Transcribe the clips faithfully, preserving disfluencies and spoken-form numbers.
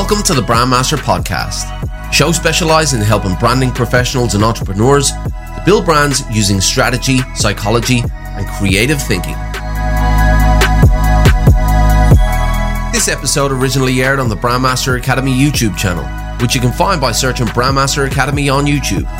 Welcome to the Brand Master Podcast. Show specialize in helping branding professionals and entrepreneurs to build brands using strategy, psychology, and creative thinking. This episode originally aired on the Brand Master Academy YouTube channel, which you can find by searching Brand Master Academy on YouTube.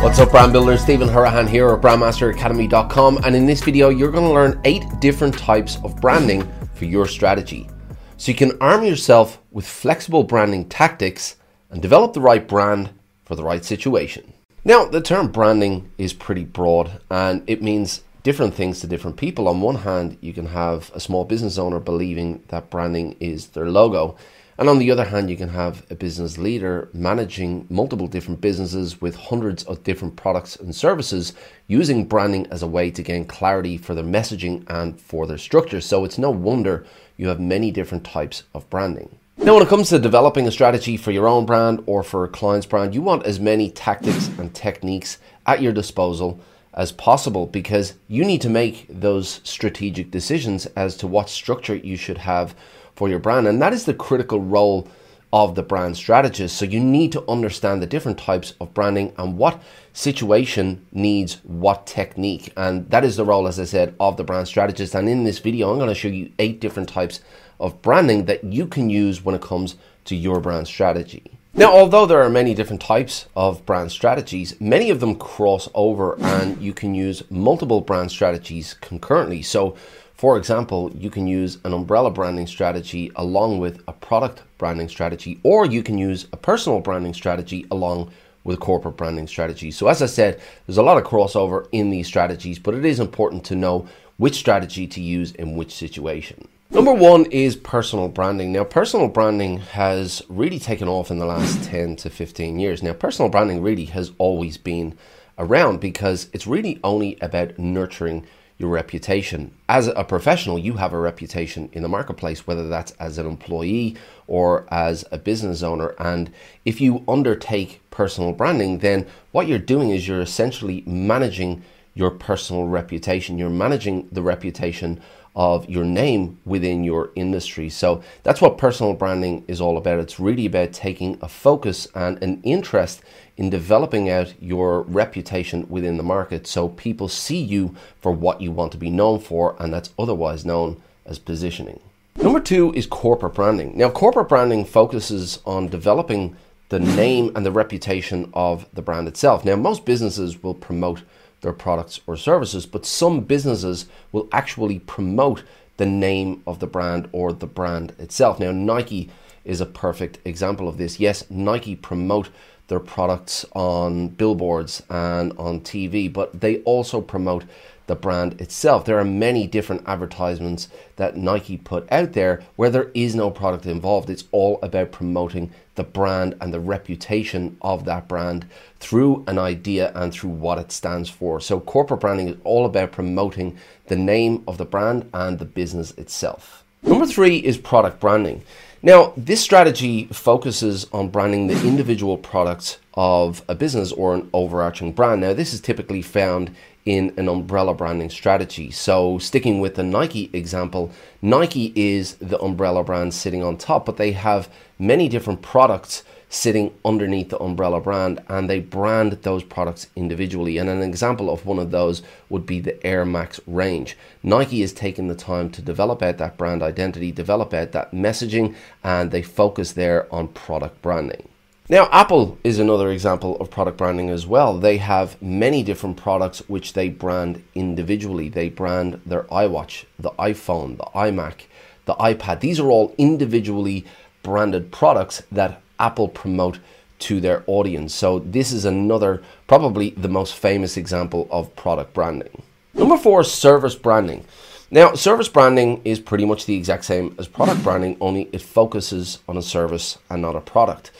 What's up, brand builders? Stephen Hurahan here at Brand Master Academy dot com, and in this video you're going to learn eight different types of branding for your strategy, so you can arm yourself with flexible branding tactics and develop the right brand for the right situation. Now, the term branding is pretty broad and it means different things to different people. On one hand, you can have a small business owner believing that branding is their logo. And on the other hand, you can have a business leader managing multiple different businesses with hundreds of different products and services, using branding as a way to gain clarity for their messaging and for their structure. So it's no wonder you have many different types of branding. Now, when it comes to developing a strategy for your own brand or for a client's brand, you want as many tactics and techniques at your disposal as possible, because you need to make those strategic decisions as to what structure you should have for your brand. And that is the critical role of the brand strategist. So you need to understand the different types of branding and what situation needs what technique. And that is the role, as I said, of the brand strategist. And in this video, I'm going to show you eight different types of branding that you can use when it comes to your brand strategy. Now, although there are many different types of brand strategies, many of them cross over and you can use multiple brand strategies concurrently. So, for example, you can use an umbrella branding strategy along with a product branding strategy, or you can use a personal branding strategy along with a corporate branding strategy. So, as I said, there's a lot of crossover in these strategies, but it is important to know which strategy to use in which situation. Number one is personal branding. Now, personal branding has really taken off in the last ten to fifteen years. Now, personal branding really has always been around because it's really only about nurturing your reputation. As a professional, you have a reputation in the marketplace, whether that's as an employee or as a business owner. And if you undertake personal branding, then what you're doing is you're essentially managing your personal reputation. You're managing the reputation of your name within your industry. So that's what personal branding is all about. It's really about taking a focus and an interest in developing out your reputation within the market, so people see you for what you want to be known for, and that's otherwise known as positioning. Number two is corporate branding. Now, corporate branding focuses on developing the name and the reputation of the brand itself. Now, most businesses will promote their products or services, but some businesses will actually promote the name of the brand or the brand itself. Now, Nike is a perfect example of this. Yes, Nike promote their products on billboards and on T V, but they also promote the brand itself. There are many different advertisements that Nike put out there where there is no product involved. It's all about promoting the brand and the reputation of that brand through an idea and through what it stands for. So corporate branding is all about promoting the name of the brand and the business itself. Number three is product branding. Now, this strategy focuses on branding the individual products of a business or an overarching brand. Now, this is typically found in an umbrella branding strategy. So sticking with the Nike example, Nike is the umbrella brand sitting on top, but they have many different products sitting underneath the umbrella brand, and they brand those products individually. And an example of one of those would be the Air Max range. Nike is taking the time to develop out that brand identity, develop out that messaging, and they focus there on product branding. Now, Apple is another example of product branding as well. They have many different products which they brand individually. They brand their iWatch, the iPhone, the iMac, the iPad. These are all individually branded products that Apple promote to their audience. So this is another, probably the most famous example of product branding. Number four, service branding. Now, service branding is pretty much the exact same as product branding, only it focuses on a service and not a product.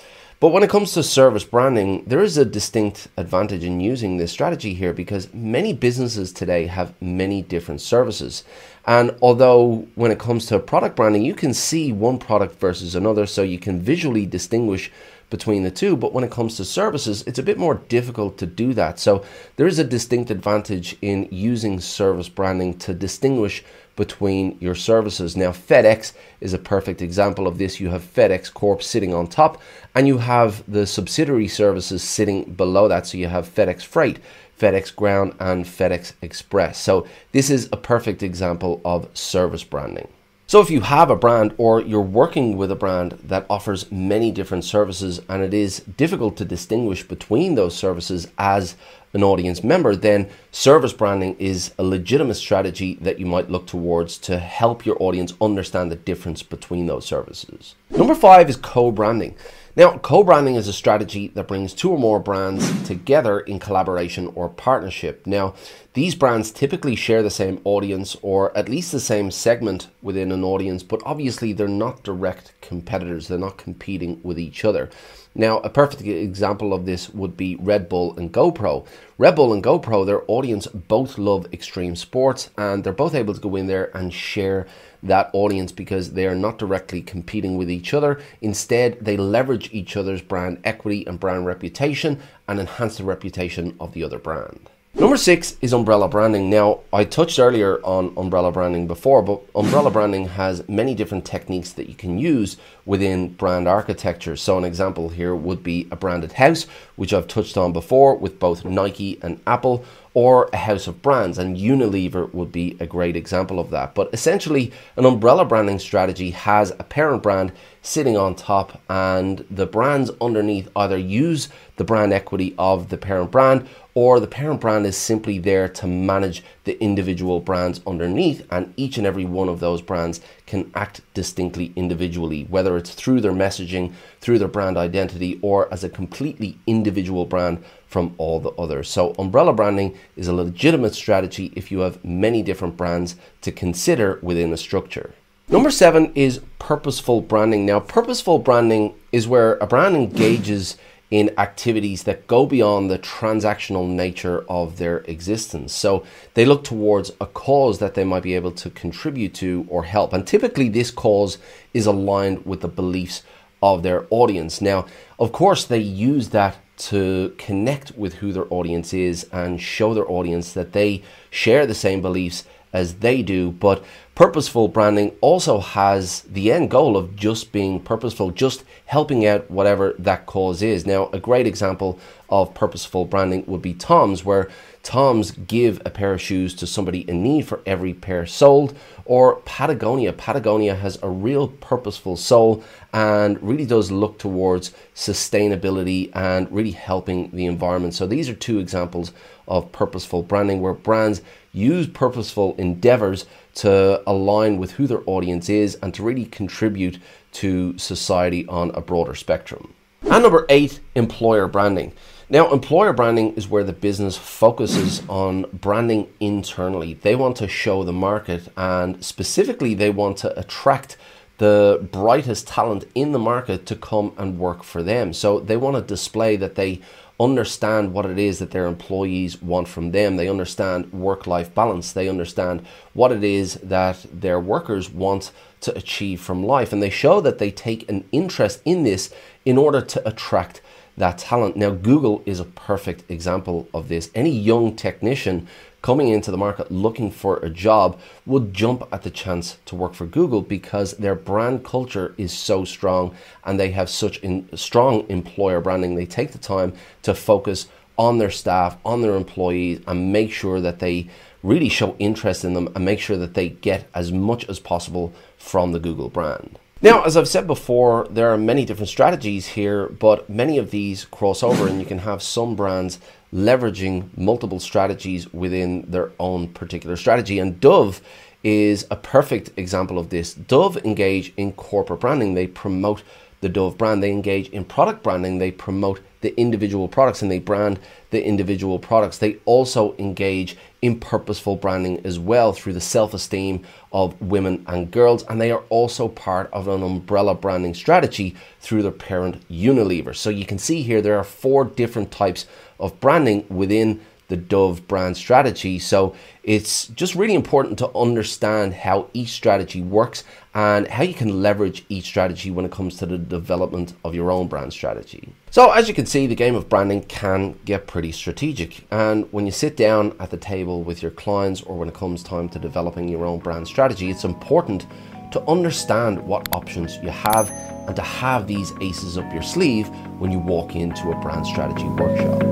But when it comes to service branding, there is a distinct advantage in using this strategy here, because many businesses today have many different services. And although when it comes to product branding, you can see one product versus another, so you can visually distinguish between the two. But when it comes to services, it's a bit more difficult to do that. So there is a distinct advantage in using service branding to distinguish between your services. Now, FedEx is a perfect example of this. You have FedEx Corp sitting on top, and you have the subsidiary services sitting below that. So you have FedEx Freight, FedEx Ground, and FedEx Express. So this is a perfect example of service branding. So if you have a brand or you're working with a brand that offers many different services and it is difficult to distinguish between those services as an audience member, then service branding is a legitimate strategy that you might look towards to help your audience understand the difference between those services. Number five is co-branding. Now, co-branding is a strategy that brings two or more brands together in collaboration or partnership. Now, these brands typically share the same audience or at least the same segment within an audience, but obviously they're not direct competitors. They're not competing with each other. Now, a perfect example of this would be Red Bull and GoPro. Red Bull and GoPro, their audience both love extreme sports, and they're both able to go in there and share that audience because they are not directly competing with each other. Instead, they leverage each other's brand equity and brand reputation and enhance the reputation of the other brand. Number six is umbrella branding. Now, I touched earlier on umbrella branding before, but umbrella branding has many different techniques that you can use within brand architecture. So an example here would be a branded house, which I've touched on before with both Nike and Apple, or a house of brands, and Unilever would be a great example of that. But essentially, an umbrella branding strategy has a parent brand sitting on top, and the brands underneath either use the brand equity of the parent brand, or the parent brand is simply there to manage the individual brands underneath, and each and every one of those brands can act distinctly individually, whether it's through their messaging, through their brand identity, or as a completely individual brand from all the others. So umbrella branding is a legitimate strategy if you have many different brands to consider within a structure. Number seven is purposeful branding. Now, purposeful branding is where a brand engages in activities that go beyond the transactional nature of their existence. So they look towards a cause that they might be able to contribute to or help. And typically this cause is aligned with the beliefs of their audience. Now, of course, they use that to connect with who their audience is and show their audience that they share the same beliefs as they do. But purposeful branding also has the end goal of just being purposeful, just helping out whatever that cause is. Now, a great example of purposeful branding would be Tom's, where Tom's give a pair of shoes to somebody in need for every pair sold, or Patagonia. Patagonia has a real purposeful soul and really does look towards sustainability and really helping the environment. So these are two examples of purposeful branding where brands use purposeful endeavors to align with who their audience is and to really contribute to society on a broader spectrum. And number eight, employer branding. Now, employer branding is where the business focuses on branding internally. They want to show the market, and specifically they want to attract the brightest talent in the market to come and work for them. So they want to display that they understand what it is that their employees want from them. They understand work-life balance. They understand what it is that their workers want to achieve from life. And they show that they take an interest in this in order to attract that talent. Now, Google is a perfect example of this. Any young technician coming into the market looking for a job would jump at the chance to work for Google because their brand culture is so strong and they have such in, strong employer branding. They take the time to focus on their staff, on their employees, and make sure that they really show interest in them and make sure that they get as much as possible from the Google brand. Now, as I've said before, there are many different strategies here, but many of these cross over, and you can have some brands leveraging multiple strategies within their own particular strategy. And Dove is a perfect example of this. Dove engage in corporate branding. They promote the Dove brand. They engage in product branding. They promote the individual products and they brand the individual products. They also engage in purposeful branding as well through the self-esteem of women and girls, and they are also part of an umbrella branding strategy through their parent Unilever. So you can see here there are four different types of branding within the Dove brand strategy. So it's just really important to understand how each strategy works and how you can leverage each strategy when it comes to the development of your own brand strategy. So as you can see, the game of branding can get pretty strategic. And when you sit down at the table with your clients or when it comes time to developing your own brand strategy, it's important to understand what options you have and to have these aces up your sleeve when you walk into a brand strategy workshop.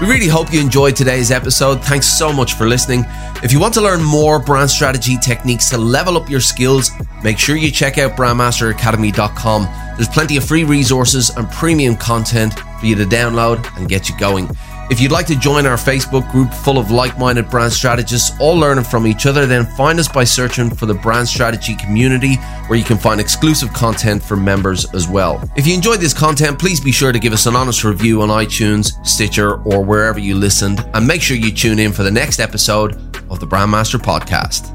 We really hope you enjoyed today's episode. Thanks so much for listening. If you want to learn more brand strategy techniques to level up your skills, make sure you check out brand master academy dot com. There's plenty of free resources and premium content for you to download and get you going. If you'd like to join our Facebook group full of like-minded brand strategists all learning from each other, then find us by searching for the Brand Strategy Community, where you can find exclusive content for members as well. If you enjoyed this content, please be sure to give us an honest review on iTunes, Stitcher, or wherever you listened, and make sure you tune in for the next episode of the Brand Master Podcast.